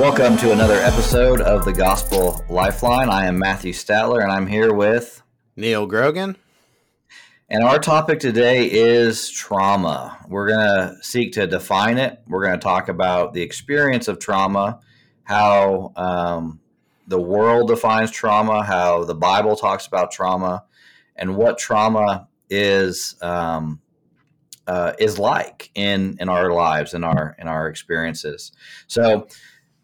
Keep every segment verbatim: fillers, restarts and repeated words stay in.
Welcome to another episode of the Gospel Lifeline. I am Matthew Statler, and I'm here with Neal Grogan. And our topic today is trauma. We're going to seek to define it. We're going to talk about the experience of trauma, how um, the world defines trauma, how the Bible talks about trauma, and what trauma is um, uh, is like in in our lives, in our in our experiences. So.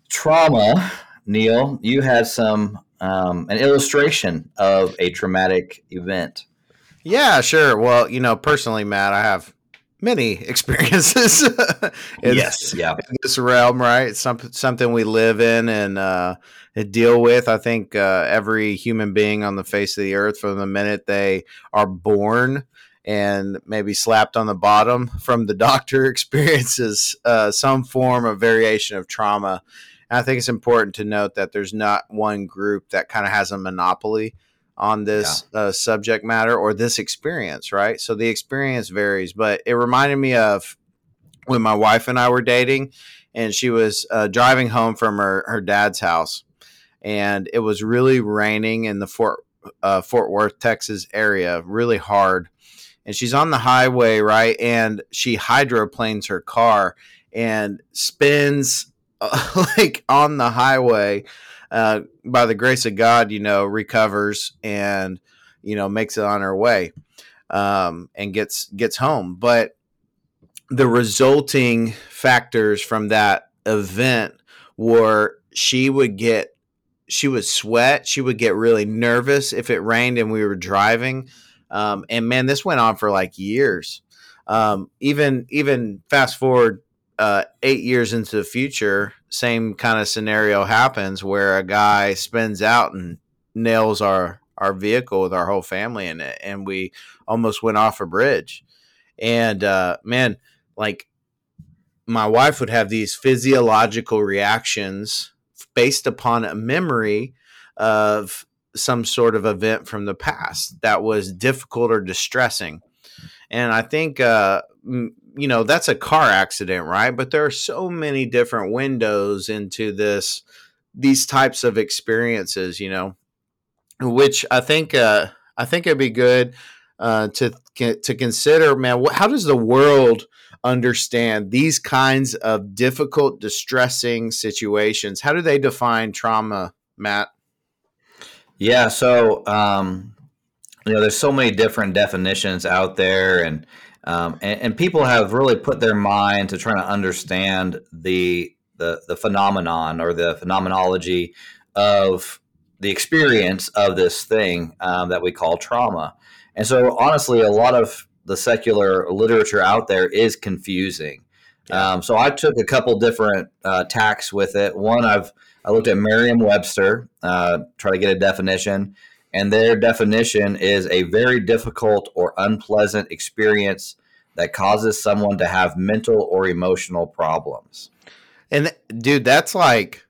Trauma, Neal, you had some um, an illustration of a traumatic event. Yeah, sure. Well, you know, personally, Matt, I have many experiences. in, yes, yeah. In this realm, right? It's some, something we live in and uh, deal with. I think uh, every human being on the face of the earth, from the minute they are born and maybe slapped on the bottom from the doctor, experiences uh, some form of variation of trauma. I think it's important to note that there's not one group that kind of has a monopoly on this yeah. uh, subject matter or this experience, right? So the experience varies, but it reminded me of when my wife and I were dating, and she was uh, driving home from her, her dad's house, and it was really raining in the Fort, uh, Fort Worth, Texas area, really hard. And she's on the highway, right? And she hydroplanes her car and spins Uh, like on the highway, uh, by the grace of God, you know, recovers and, you know, makes it on her way, um, and gets, gets home. But the resulting factors from that event were she would get, she would sweat. She would get really nervous if it rained and we were driving. Um, and man, this went on for like years. Um, even, even fast forward, Uh, eight years into the future, same kind of scenario happens where a guy spins out and nails our, our vehicle with our whole family in it. And we almost went off a bridge. And uh, man, like my wife would have these physiological reactions based upon a memory of some sort of event from the past that was difficult or distressing. And I think, uh, m- you know, that's a car accident, right? But there are so many different windows into this, these types of experiences, you know, which I think, uh, I think it'd be good uh, to, to consider, man, wh- how does the world understand these kinds of difficult, distressing situations? How do they define trauma, Matt? Yeah. So, um, you know, there's so many different definitions out there, and, um, and and people have really put their mind to trying to understand the the the phenomenon or the phenomenology of the experience of this thing um, that we call trauma. And so, honestly, a lot of the secular literature out there is confusing. Yeah. Um, so I took a couple different uh, tacks with it. One, I've I looked at Merriam-Webster, uh, try to get a definition. And their definition is a very difficult or unpleasant experience that causes someone to have mental or emotional problems. And dude, that's like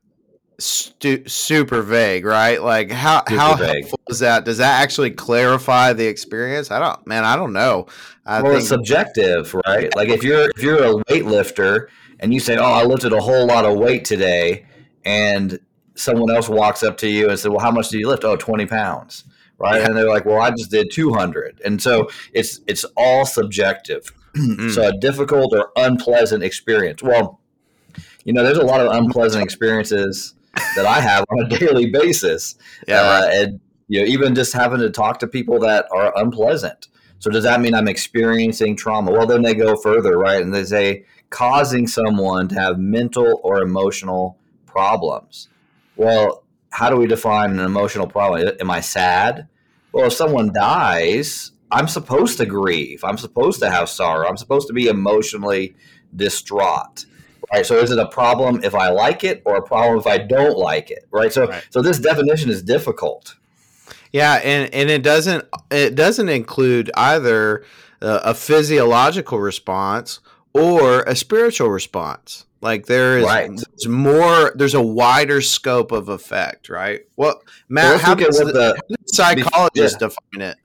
stu- super vague, right? Like how, super how vague. Helpful is that? Does that actually clarify the experience? I don't, man, I don't know. I well, think- it's subjective, right? Like if you're, if you're a weightlifter and you say, oh, I lifted a whole lot of weight today, and someone else walks up to you and said, well, how much do you lift? Oh, twenty pounds. Right. Yeah. And they're like, well, I just did two hundred. And so it's, it's all subjective. Mm-hmm. So a difficult or unpleasant experience. Well, you know, there's a lot of unpleasant experiences that I have on a daily basis. Yeah. Uh, and, you know, even just having to talk to people that are unpleasant. So does that mean I'm experiencing trauma? Well, then they go further, right? And they say causing someone to have mental or emotional problems. Well, how do we define an emotional problem? Am I sad? Well, if someone dies, I'm supposed to grieve. I'm supposed to have sorrow. I'm supposed to be emotionally distraught, right? So is it a problem if I like it or a problem if I don't like it, right? So right. So this definition is difficult. Yeah, and, and it doesn't it doesn't include either uh, a physiological response or a spiritual response. Like there is right. there's more, there's a wider scope of effect, right? Well, Matt, well, how does the, the psychologist yeah. define it?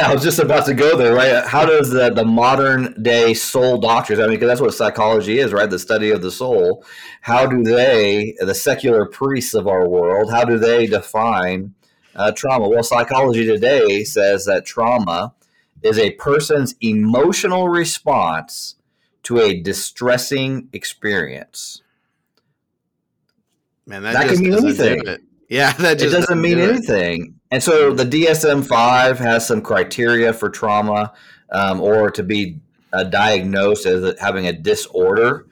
I was just about to go there, right? How does the, the modern day soul doctors, I mean, because that's what psychology is, right? The study of the soul. How do they, the secular priests of our world, how do they define uh, trauma? Well, psychology today says that trauma is a person's emotional response to a distressing experience. Man, that, that just can mean anything. It. Yeah, that just it doesn't, doesn't mean do anything. And so the D S M five has some criteria for trauma, um, or to be uh, diagnosed as having a disorder.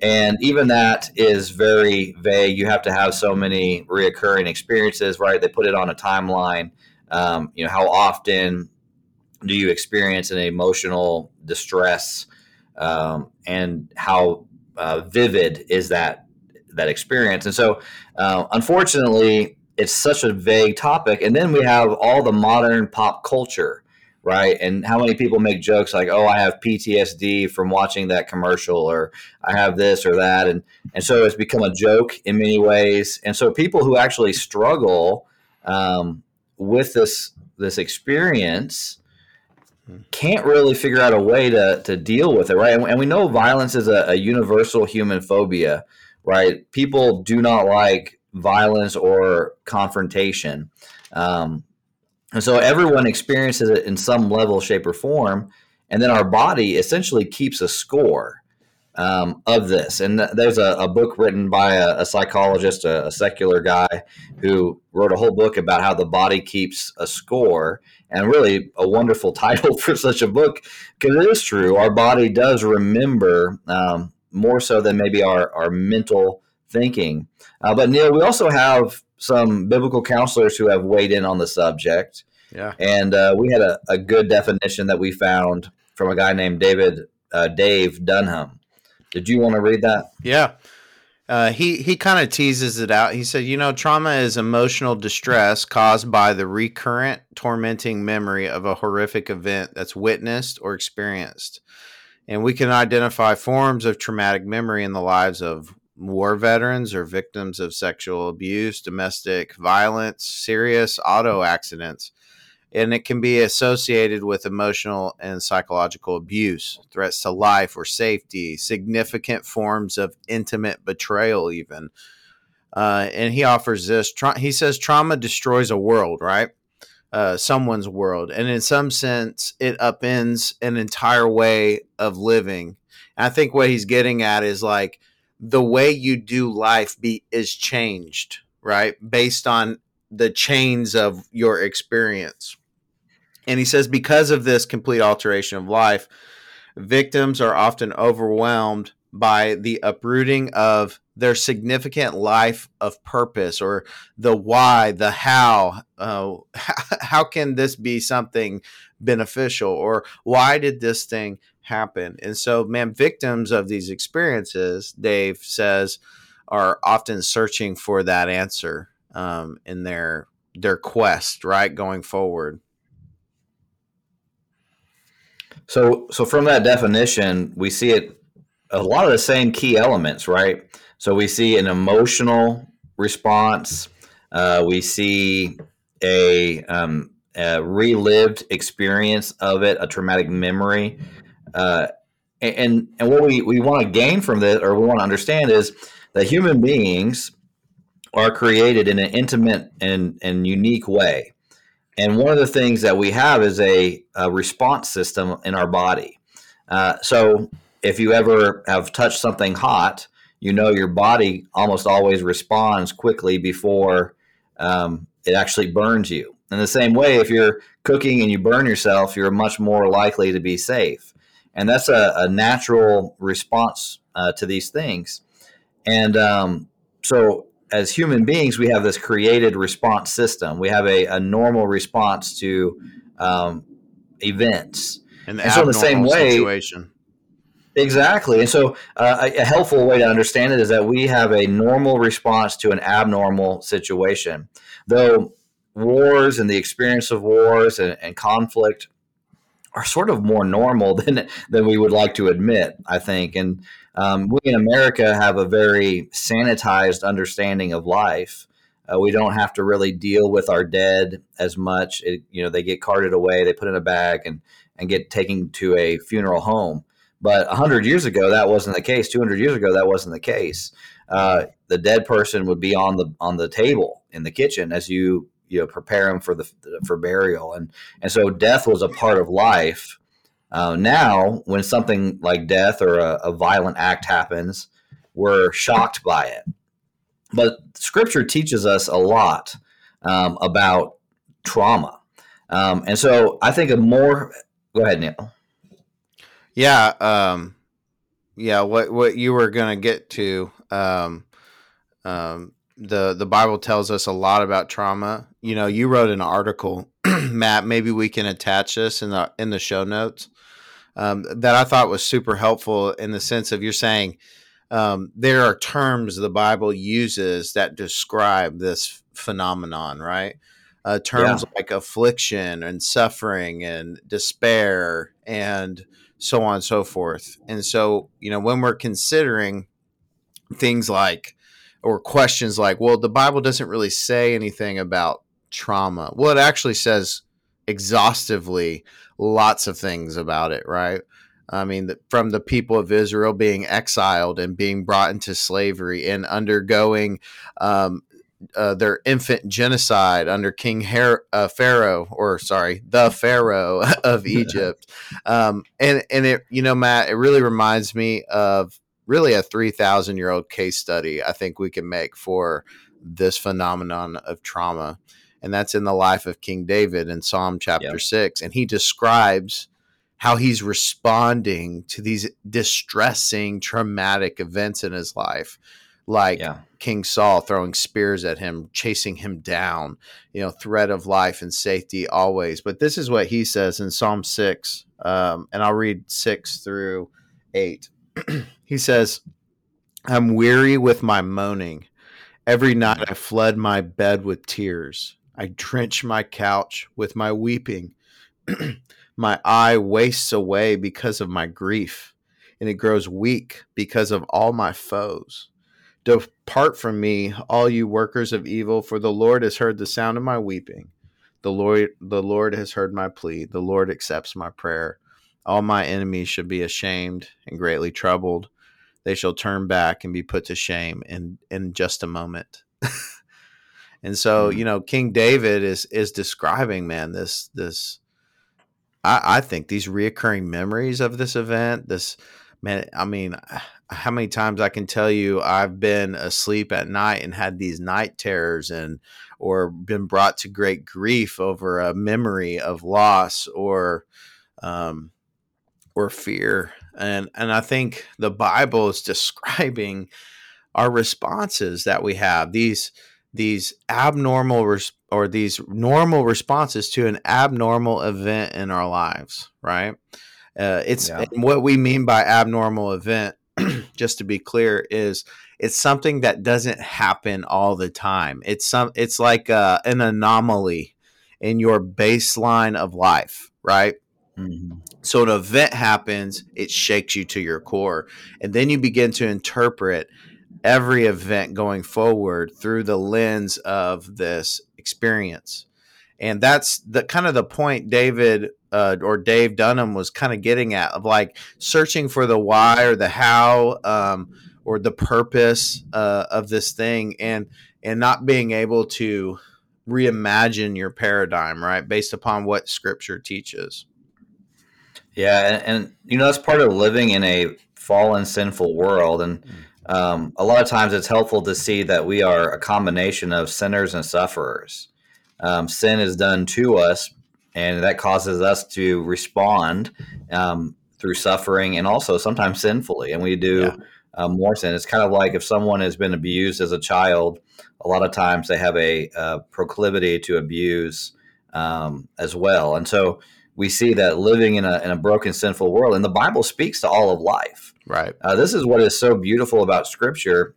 And even that is very vague. You have to have so many reoccurring experiences, right? They put it on a timeline. Um, you know, how often do you experience an emotional distress, um, and how uh, vivid is that that experience? And so, uh, unfortunately, it's such a vague topic. And then we have all the modern pop culture, right? And how many people make jokes like, oh, I have P T S D from watching that commercial, or I have this or that. And, and so it's become a joke in many ways. And so people who actually struggle um, with this, this experience can't really figure out a way to, to deal with it, right? And, and we know violence is a, a universal human phobia, right? People do not like violence or confrontation. Um, and so everyone experiences it in some level, shape, or form. And then our body essentially keeps a score um, of this. And th- there's a, a book written by a, a psychologist, a, a secular guy, who wrote a whole book about how the body keeps a score. And really a wonderful title for such a book, because it is true. Our body does remember um, more so than maybe our, our mental thinking. Uh, but Neal, we also have some biblical counselors who have weighed in on the subject. Yeah. And uh, we had a, a good definition that we found from a guy named David uh, Dave Dunham. Did you want to read that? Yeah. Uh, he he kind of teases it out. He said, you know, trauma is emotional distress caused by the recurrent tormenting memory of a horrific event that's witnessed or experienced. And we can identify forms of traumatic memory in the lives of war veterans or victims of sexual abuse, domestic violence, serious auto accidents, and it can be associated with emotional and psychological abuse, threats to life or safety, significant forms of intimate betrayal even. Uh, and he offers this. Tra- he says trauma destroys a world, right? Uh, someone's world. And in some sense, it upends an entire way of living. And I think what he's getting at is like, the way you do life be is changed, right? Based on the chains of your experience. And he says, because of this complete alteration of life, victims are often overwhelmed by the uprooting of their significant life of purpose, or the why, the how, uh, how can this be something beneficial, or why did this thing happen? And so, man, victims of these experiences, Dave says, are often searching for that answer um, in their their quest, right, going forward. So, so from that definition, we see it a lot of the same key elements, right? So we see an emotional response. Uh, we see a, um, a relived experience of it, a traumatic memory. Uh, and and what we, we want to gain from this, or we want to understand, is that human beings are created in an intimate and, and unique way. And one of the things that we have is a, a response system in our body. Uh, so if you ever have touched something hot, you know your body almost always responds quickly before um, it actually burns you. In the same way, if you're cooking and you burn yourself, you're much more likely to be safe. And that's a, a natural response uh, to these things. And um, so as human beings, we have this created response system. We have a, a normal response to um, events. And, the and so in the same way, situation. Exactly. And so uh, a, a helpful way to understand it is that we have a normal response to an abnormal situation. Though wars and the experience of wars and, and conflict are sort of more normal than than we would like to admit, I think. And um, we in America have a very sanitized understanding of life, Uh, we don't have to really deal with our dead as much. It, you know, they get carted away, they put in a bag and, and get taken to a funeral home. But one hundred years ago, that wasn't the case. two hundred years ago, that wasn't the case. Uh, the dead person would be on the on the table in the kitchen as you you know prepare them for the for burial, and and so death was a part of life. Uh, now, when something like death or a, a violent act happens, we're shocked by it. But Scripture teaches us a lot um, about trauma, um, and so I think a more. Go ahead, Neal. Yeah, um, yeah. What what you were gonna get to? Um, um, the the Bible tells us a lot about trauma. You know, you wrote an article, Matt. Maybe we can attach this in the in the show notes. Um, that I thought was super helpful in the sense of you're saying um, there are terms the Bible uses that describe this phenomenon, right? Uh, terms yeah. like affliction and suffering and despair and so on and so forth. And so, you know, when we're considering things like, or questions like, well, the Bible doesn't really say anything about trauma. Well, it actually says exhaustively lots of things about it, right? I mean, the, from the people of Israel being exiled and being brought into slavery and undergoing um, uh, their infant genocide under King Her- uh, Pharaoh, or sorry, the Pharaoh of Egypt. Um, and, and it, you know, Matt, it really reminds me of really a three thousand year old case study I think we can make for this phenomenon of trauma. And that's in the life of King David in Psalm chapter yep. six. And he describes how he's responding to these distressing, traumatic events in his life, like yeah. King Saul throwing spears at him, chasing him down, you know, threat of life and safety always. But this is what he says in Psalm six, um, and I'll read six through eight. He says, "I'm weary with my moaning. Every night I flood my bed with tears. I drench my couch with my weeping. My eye wastes away because of my grief, and it grows weak because of all my foes. Depart from me, all you workers of evil, for the Lord has heard the sound of my weeping. The Lord, the Lord has heard my plea. The Lord accepts my prayer. All my enemies should be ashamed and greatly troubled. They shall turn back and be put to shame in, in just a moment." And so, you know, King David is is describing, man, this this I, I think these reoccurring memories of this event, this man, I mean, how many times I can tell you I've been asleep at night and had these night terrors and or been brought to great grief over a memory of loss or um or fear. And and I think the Bible is describing our responses that we have, these these abnormal res- or these normal responses to an abnormal event in our lives, right? Uh, it's yeah. and what we mean by abnormal event, just to be clear, is it's something that doesn't happen all the time. It's some it's like uh, an anomaly in your baseline of life, right? Mm-hmm. So an event happens, it shakes you to your core, and then you begin to interpret every event going forward through the lens of this experience. And that's the kind of the point David uh, or Dave Dunham was kind of getting at, of like searching for the why or the how um, or the purpose uh, of this thing, and and not being able to reimagine your paradigm, right, based upon what Scripture teaches. Yeah, and, and you know, that's part of living in a fallen, sinful world. And um, a lot of times it's helpful to see that we are a combination of sinners and sufferers. Um, sin is done to us, and that causes us to respond um, through suffering and also sometimes sinfully. And we do yeah. um, more sin. It's kind of like if someone has been abused as a child, a lot of times they have a, a proclivity to abuse um, as well. And so we see that living in a in a broken, sinful world, and the Bible speaks to all of life. Right. Uh, this is what is so beautiful about Scripture,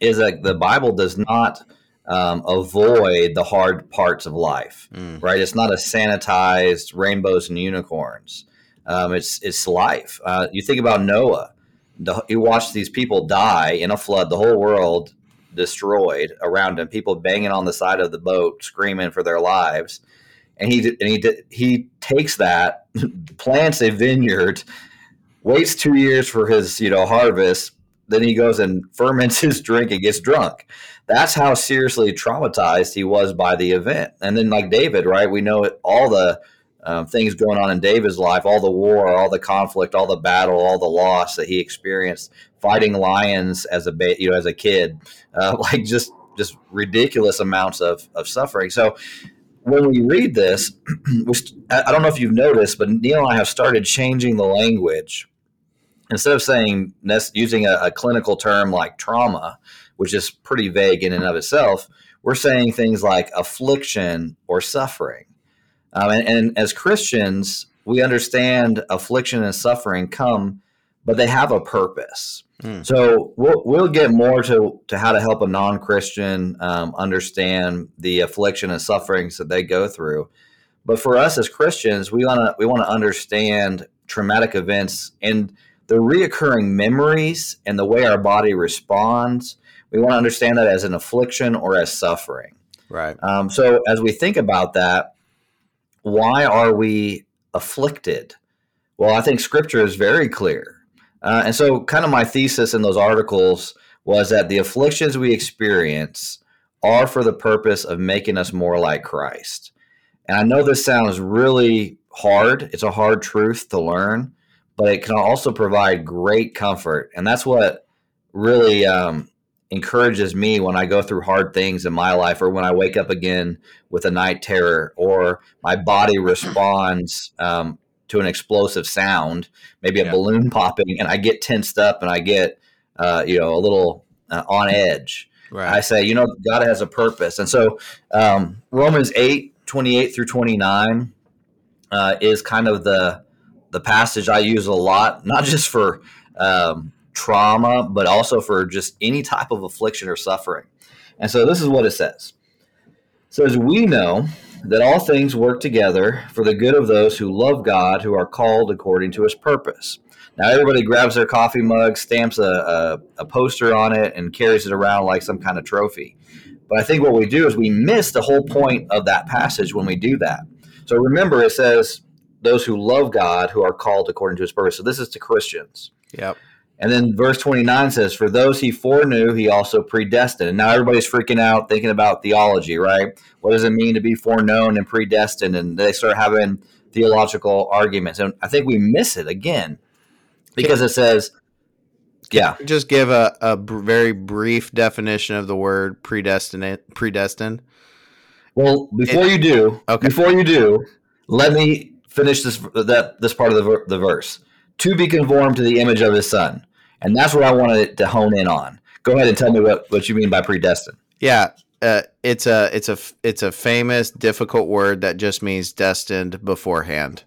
is that the Bible does not um, avoid the hard parts of life. Mm. Right. It's not a sanitized rainbows and unicorns. Um, it's it's life. Uh, you think about Noah. The, you watch these people die in a flood. The whole world destroyed around him, people banging on the side of the boat, screaming for their lives. And he and he he takes that, plants a vineyard, waits two years for his, you know, harvest. Then he goes and ferments his drink and gets drunk. That's how seriously traumatized he was by the event. And then like David, right, we know it, all the um, things going on in David's life, all the war, all the conflict, all the battle, all the loss that he experienced, fighting lions as a ba- you know, as a kid, uh, like just just ridiculous amounts of, of suffering. So when we read this, I don't know if you've noticed, but Neal and I have started changing the language. Instead of saying, using a, a clinical term like trauma, which is pretty vague in and of itself, we're saying things like affliction or suffering. Um, and, and as Christians, we understand affliction and suffering come, but they have a purpose. Mm. So we'll, we'll get more to, to how to help a non-Christian um, understand the affliction and sufferings that they go through. But for us as Christians, we want to we want to understand traumatic events and the reoccurring memories and the way our body responds. We want to understand that as an affliction or as suffering. Right. Um, so as we think about that, why are we afflicted? Well, I think Scripture is very clear. Uh, and so kind of my thesis in those articles was that the afflictions we experience are for the purpose of making us more like Christ. And I know this sounds really hard. It's a hard truth to learn, but it can also provide great comfort. And that's what really um, encourages me when I go through hard things in my life, or when I wake up again with a night terror, or my body responds um, to an explosive sound, maybe a yeah. balloon popping, and I get tensed up and I get, uh, you know, a little uh, on edge. Right. I say, you know, God has a purpose. And so um, Romans eight, twenty-eight through twenty-nine uh, is kind of the, the passage I use a lot, not just for um, trauma, but also for just any type of affliction or suffering. And so this is what it says. It says, we know that all things work together for the good of those who love God, who are called according to his purpose. Now, everybody grabs their coffee mug, stamps a, a, a poster on it, and carries it around like some kind of trophy. But I think what we do is we miss the whole point of that passage when we do that. So remember, it says, those who love God, who are called according to his purpose. So this is to Christians. Yep. And then verse twenty-nine says, for those he foreknew, he also predestined. And now everybody's freaking out thinking about theology, right? What does it mean to be foreknown and predestined? And they start having theological arguments. And I think we miss it again because it says, yeah. Just give a, a b- very brief definition of the word predestinate, predestined. Well, before it, you do, okay. before you do, let me finish this that this part of the, the verse. To be conformed to the image of his son. And that's what I wanted to hone in on. Go ahead and tell me what, what you mean by predestined. Yeah, uh, it's a it's a it's a famous difficult word that just means destined beforehand.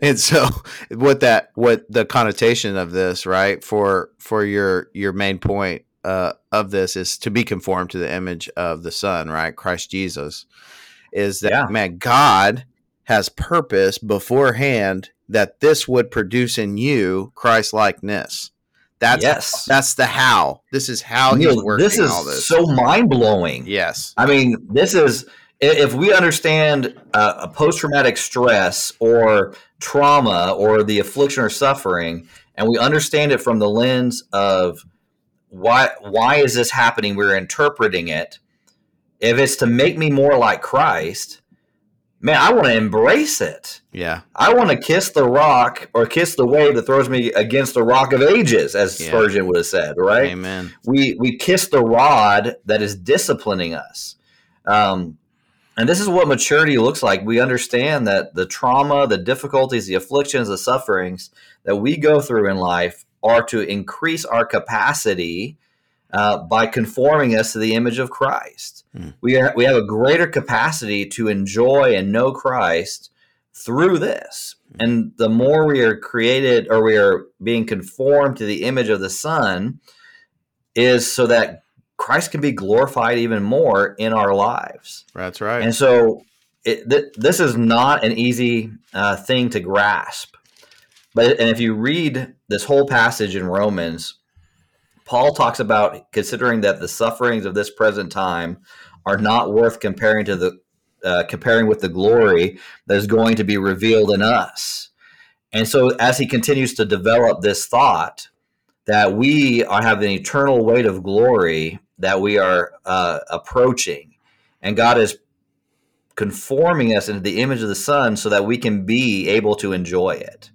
And so what that what the connotation of this, right, for for your your main point uh, of this is to be conformed to the image of the son, right? Christ Jesus. Is that yeah. man, God has purpose beforehand that this would produce in you Christ-likeness. That's yes. that's the how. This is how Neal, he's working this is all this. So mind-blowing. Yes. I mean, this is, if we understand uh, a post-traumatic stress or trauma or the affliction or suffering, and we understand it from the lens of why why is this happening, we're interpreting it. If it's to make me more like Christ, man, I want to embrace it. Yeah. I want to kiss the rock or kiss the wave that throws me against the rock of ages, as yeah. Spurgeon would have said, right? Amen. We we kiss the rod that is disciplining us. Um, and this is what maturity looks like. We understand that the trauma, the difficulties, the afflictions, the sufferings that we go through in life are to increase our capacity Uh, by conforming us to the image of Christ. Mm. We are, we have a greater capacity to enjoy and know Christ through this. Mm. And the more we are created, or we are being conformed to the image of the Son, is so that Christ can be glorified even more in our lives. That's right. And so it, th- this is not an easy uh, thing to grasp. But and if you read this whole passage in Romans, Paul talks about considering that the sufferings of this present time are not worth comparing to the uh, comparing with the glory that is going to be revealed in us. And so as he continues to develop this thought that we are have an eternal weight of glory that we are uh, approaching, and God is conforming us into the image of the Son so that we can be able to enjoy it.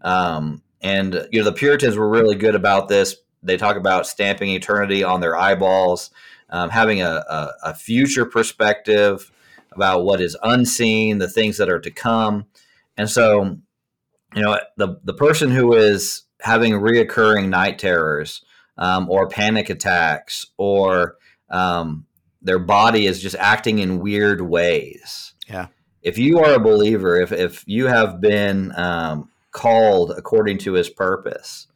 Um, and, you know, the Puritans were really good about this. They talk about stamping eternity on their eyeballs, um, having a, a, a future perspective about what is unseen, the things that are to come. And so, you know, the, the person who is having reoccurring night terrors um, or panic attacks or um, their body is just acting in weird ways. Yeah. If you are a believer, if, if you have been um, called according to his purpose,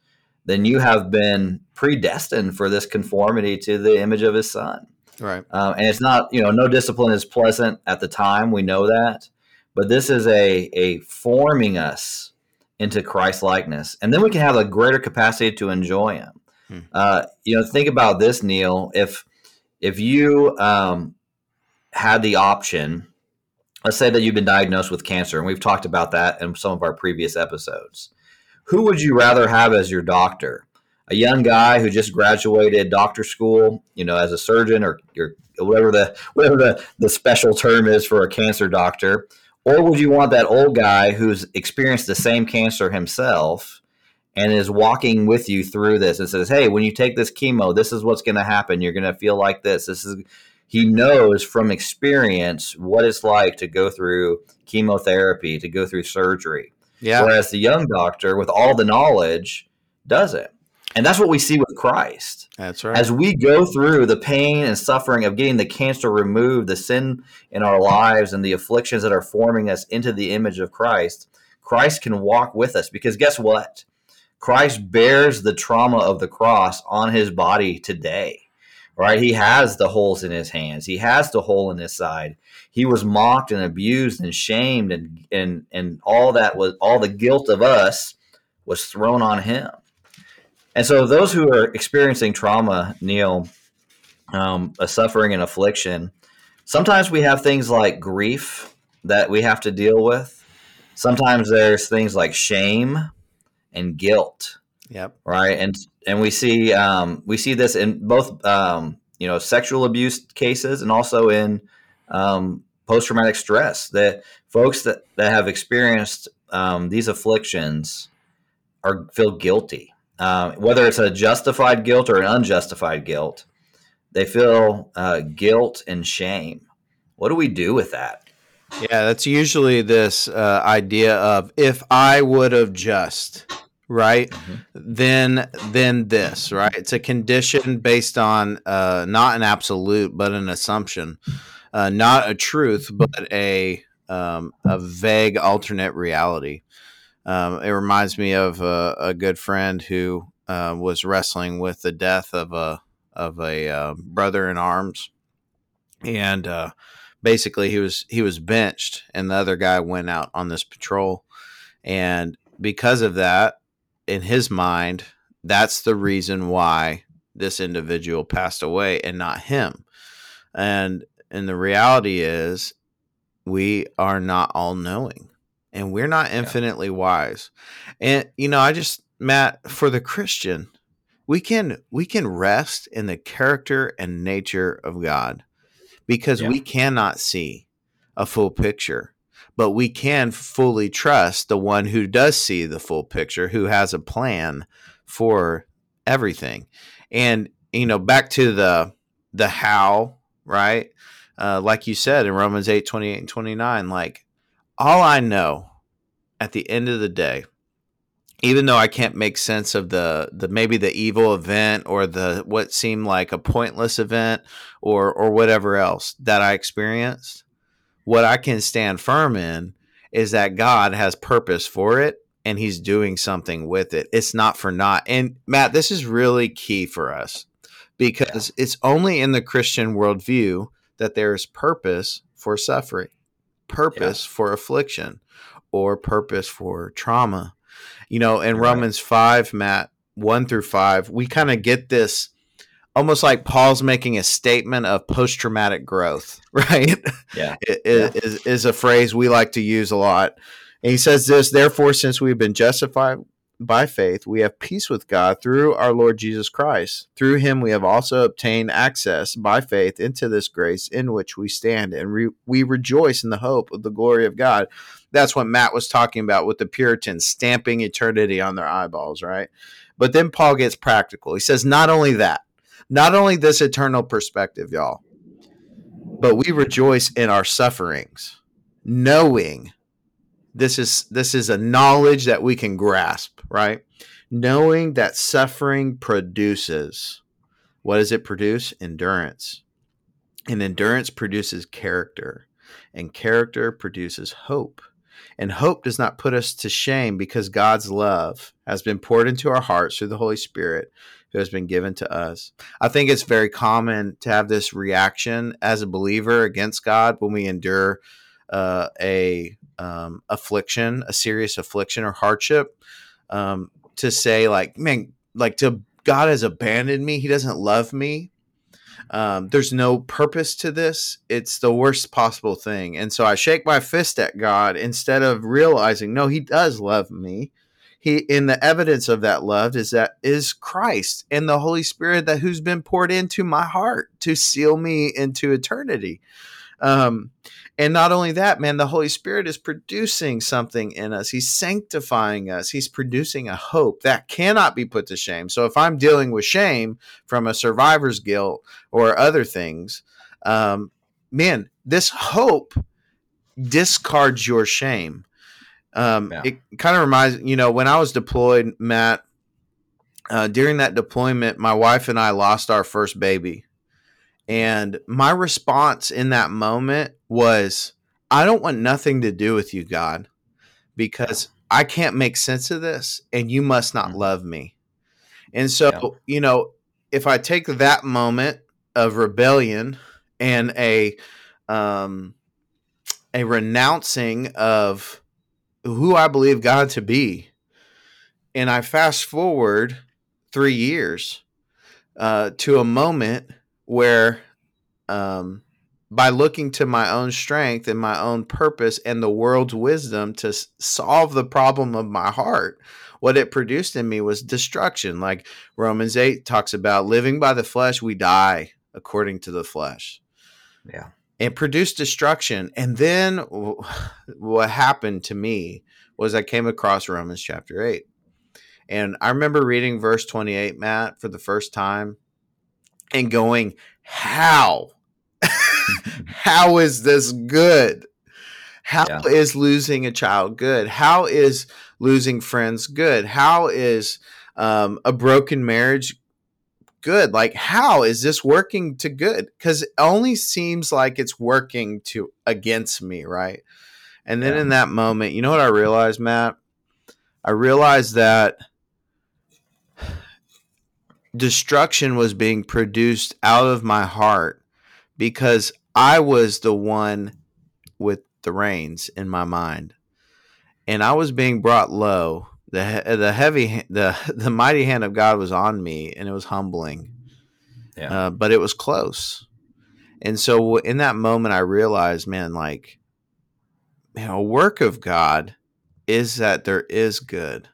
then you have been predestined for this conformity to the image of his Son. Right. Um, and it's not, you know, no discipline is pleasant at the time. We know that. But this is a, a forming us into Christ-likeness. And then we can have a greater capacity to enjoy him. Hmm. Uh, you know, think about this, Neal. If if you um, had the option, let's say that you've been diagnosed with cancer, and we've talked about that in some of our previous episodes. Who would you rather have as your doctor? A young guy who just graduated doctor school, you know, as a surgeon or your, whatever the whatever the, the special term is for a cancer doctor, or would you want that old guy who's experienced the same cancer himself and is walking with you through this and says, "Hey, when you take this chemo, this is what's going to happen. You're going to feel like this." This is he knows from experience what it's like to go through chemotherapy, to go through surgery. Yeah. Whereas the young doctor, with all the knowledge, doesn't. And that's what we see with Christ. That's right. As we go through the pain and suffering of getting the cancer removed, the sin in our lives, and the afflictions that are forming us into the image of Christ, Christ can walk with us. Because guess what? Christ bears the trauma of the cross on his body today. Right? He has the holes in his hands. He has the hole in his side. He was mocked and abused and shamed, and and and all that was all the guilt of us was thrown on him. And so, those who are experiencing trauma, Neal, um, a suffering and affliction, sometimes we have things like grief that we have to deal with. Sometimes there's things like shame and guilt. Yep. Right. And and we see um, we see this in both um, you know sexual abuse cases and also in um, post traumatic stress. That folks that, that have experienced um, these afflictions are feel guilty, um, whether it's a justified guilt or an unjustified guilt. They feel uh, guilt and shame. What do we do with that? Yeah, that's usually this uh, idea of if I would have just. Right. Mm-hmm. Then, then this, right. It's a condition based on, uh, not an absolute, but an assumption, uh, not a truth, but a, um, a vague alternate reality. Um, it reminds me of a, a good friend who, uh, was wrestling with the death of a, of a, uh, brother in arms. And, uh, basically he was, he was benched and the other guy went out on this patrol. And because of that, in his mind, that's the reason why this individual passed away and not him. And and the reality is we are not all knowing and we're not infinitely yeah. wise. And, you know, I just, Matt, for the Christian, we can we can rest in the character and nature of God because yeah. we cannot see a full picture. But we can fully trust the one who does see the full picture, who has a plan for everything. And, you know, back to the the how, right? Uh, like you said in Romans eight, twenty-eight and twenty-nine, like all I know at the end of the day, even though I can't make sense of the, the maybe the evil event or the what seemed like a pointless event or or whatever else that I experienced, what I can stand firm in is that God has purpose for it and he's doing something with it. It's not for naught. And Matt, this is really key for us because it's only in the Christian worldview that there is purpose for suffering, purpose yeah. for affliction, or purpose for trauma. You know, in Romans five, Matt, one through five, we kind of get this almost like Paul's making a statement of post-traumatic growth, right? Yeah. it, yeah. Is, is a phrase we like to use a lot. And he says this, therefore, since we've been justified by faith, we have peace with God through our Lord Jesus Christ. Through him, we have also obtained access by faith into this grace in which we stand, and re- we rejoice in the hope of the glory of God. That's what Matt was talking about with the Puritans stamping eternity on their eyeballs, right? But then Paul gets practical. He says, not only that, not only this eternal perspective, y'all, but we rejoice in our sufferings, knowing This is this is a knowledge that we can grasp, right? Knowing that suffering produces, what does it produce? Endurance. And endurance produces character. And character produces hope. And hope does not put us to shame because God's love has been poured into our hearts through the Holy Spirit who has been given to us. I think it's very common to have this reaction as a believer against God when we endure Uh, a um, affliction, a serious affliction or hardship, um, to say like, man, like to God has abandoned me. He doesn't love me. Um, there's no purpose to this. It's the worst possible thing. And so I shake my fist at God instead of realizing, no, he does love me. He, in the evidence of that love is that is Christ and the Holy Spirit that who's been poured into my heart to seal me into eternity. Um, and not only that, man, the Holy Spirit is producing something in us. He's sanctifying us. He's producing a hope that cannot be put to shame. So if I'm dealing with shame from a survivor's guilt or other things, um, man, this hope discards your shame. Um, yeah. It kind of reminds, you know, when I was deployed, Matt, uh, during that deployment, my wife and I lost our first baby. And my response in that moment was, I don't want nothing to do with you, God, because yeah. I can't make sense of this and you must not mm-hmm. love me. And so, yeah. you know, if I take that moment of rebellion and a, um, a renouncing of who I believe God to be, and I fast forward three years uh, to a moment where um, by looking to my own strength and my own purpose and the world's wisdom to s- solve the problem of my heart, what it produced in me was destruction. Like Romans eight talks about living by the flesh, we die according to the flesh. Yeah. And produced destruction. And then w- what happened to me was I came across Romans chapter eight. And I remember reading verse twenty-eight, Matt, for the first time. And going, how? How is this good? How yeah. is losing a child good? How is losing friends good? How is um, a broken marriage good? Like, how is this working to good? Because it only seems like it's working to against me, right? And then yeah. in that moment, you know what I realized, Matt? I realized that destruction was being produced out of my heart because I was the one with the reins in my mind, and I was being brought low. the The heavy, the the mighty hand of God was on me, and it was humbling. Yeah, uh, but it was close. And so, in that moment, I realized, man, like, man, a work of God is that there is good,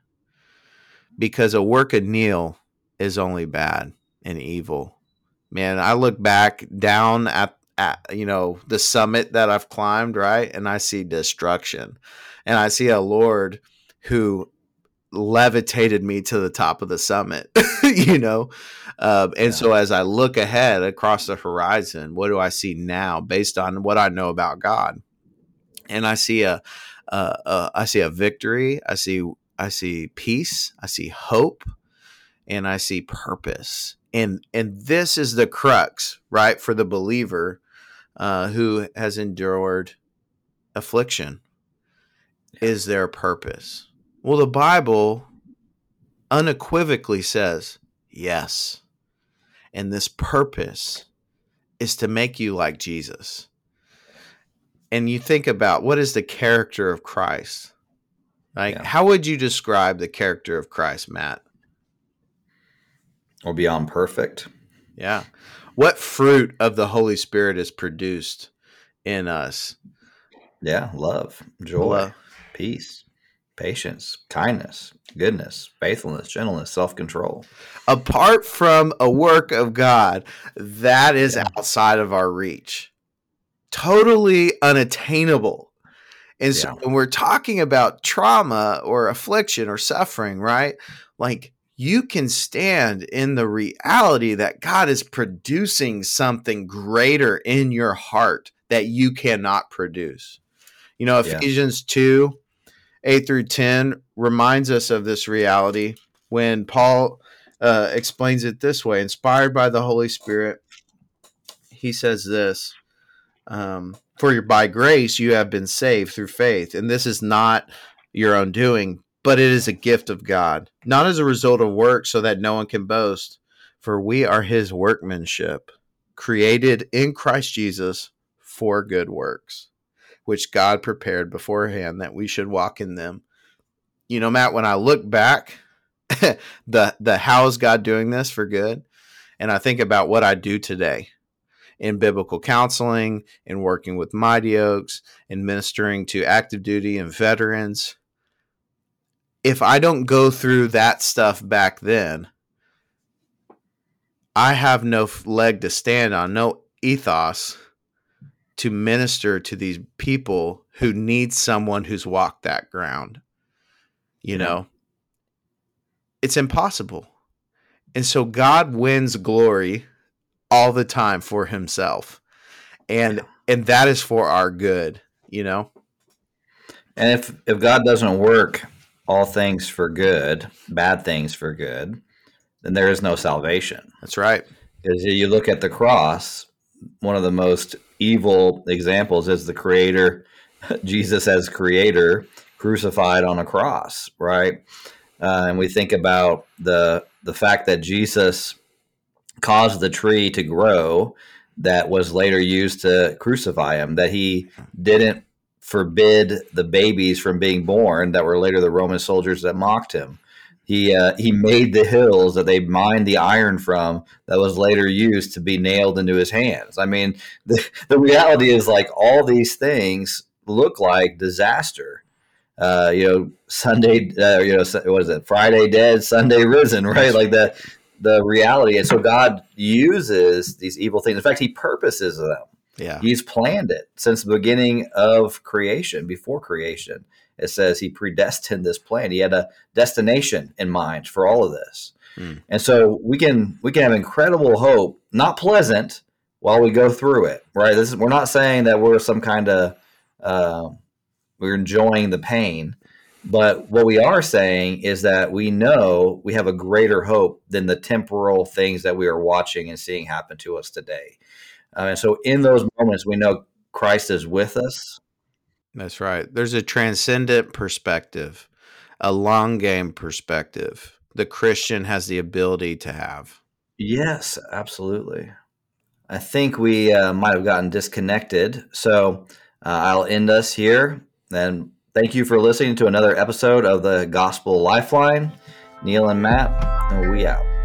because a work of Neal is only bad and evil. Man, I look back down at, at, you know, the summit that I've climbed, right? And I see destruction. And I see a Lord who levitated me to the top of the summit, you know? Uh, and yeah. so as I look ahead across the horizon, what do I see now based on what I know about God? And I see a, a, a I see a victory. I see, I see peace. I see hope. And I see purpose. And and this is the crux, right, for the believer uh, who has endured affliction. Yeah. Is there a purpose? Well, the Bible unequivocally says yes. And this purpose is to make you like Jesus. And you think about, what is the character of Christ? Like, yeah. how would you describe the character of Christ, Matt? or beyond perfect. Yeah. What fruit of the Holy Spirit is produced in us? Yeah. Love, joy, love. Peace, patience, kindness, goodness, faithfulness, gentleness, self-control. Apart from a work of God, that is yeah. outside of our reach. Totally unattainable. And so yeah. when we're talking about trauma or affliction or suffering, right? Like, you can stand in the reality that God is producing something greater in your heart that you cannot produce. You know, yeah. Ephesians two, eight through ten reminds us of this reality when Paul uh, explains it this way, inspired by the Holy Spirit. He says this, um, for your, by grace, you have been saved through faith. And this is not your own doing, but it is a gift of God, not as a result of work, so that no one can boast. For we are his workmanship, created in Christ Jesus for good works, which God prepared beforehand that we should walk in them. You know, Matt, when I look back, the the how is God doing this for good? And I think about what I do today in biblical counseling, in working with Mighty Oaks, in ministering to active duty and veterans. If I don't go through that stuff back then, I have no leg to stand on, no ethos to minister to these people who need someone who's walked that ground. You know, it's impossible. And so God wins glory all the time for himself. And, and that is for our good, you know? And if, if God doesn't work all things for good, bad things for good, then there is no salvation. That's right. Because you look at the cross, one of the most evil examples is the creator, Jesus as creator, crucified on a cross, right? Uh, and we think about the the fact that Jesus caused the tree to grow that was later used to crucify him, that he didn't forbid the babies from being born that were later the Roman soldiers that mocked him. He uh, he made the hills that they mined the iron from that was later used to be nailed into his hands. I mean, the, the reality is, like, all these things look like disaster. Uh, you know, Sunday, uh, you know, what is it? Friday dead, Sunday risen, right? Like the, the reality. And so God uses these evil things. In fact, he purposes them. Yeah, he's planned it since the beginning of creation, before creation. It says he predestined this plan. He had a destination in mind for all of this. Mm. And so we can we can have incredible hope, not pleasant, while we go through it, right? This is, we're not saying that we're some kind of, uh, we're enjoying the pain. But what we are saying is that we know we have a greater hope than the temporal things that we are watching and seeing happen to us today. Uh, and so in those moments, we know Christ is with us. That's right. There's a transcendent perspective, a long game perspective the Christian has the ability to have. Yes, absolutely. I think we uh, might have gotten disconnected. So uh, I'll end us here. And thank you for listening to another episode of the Gospel Lifeline. Neal and Matt, and we out.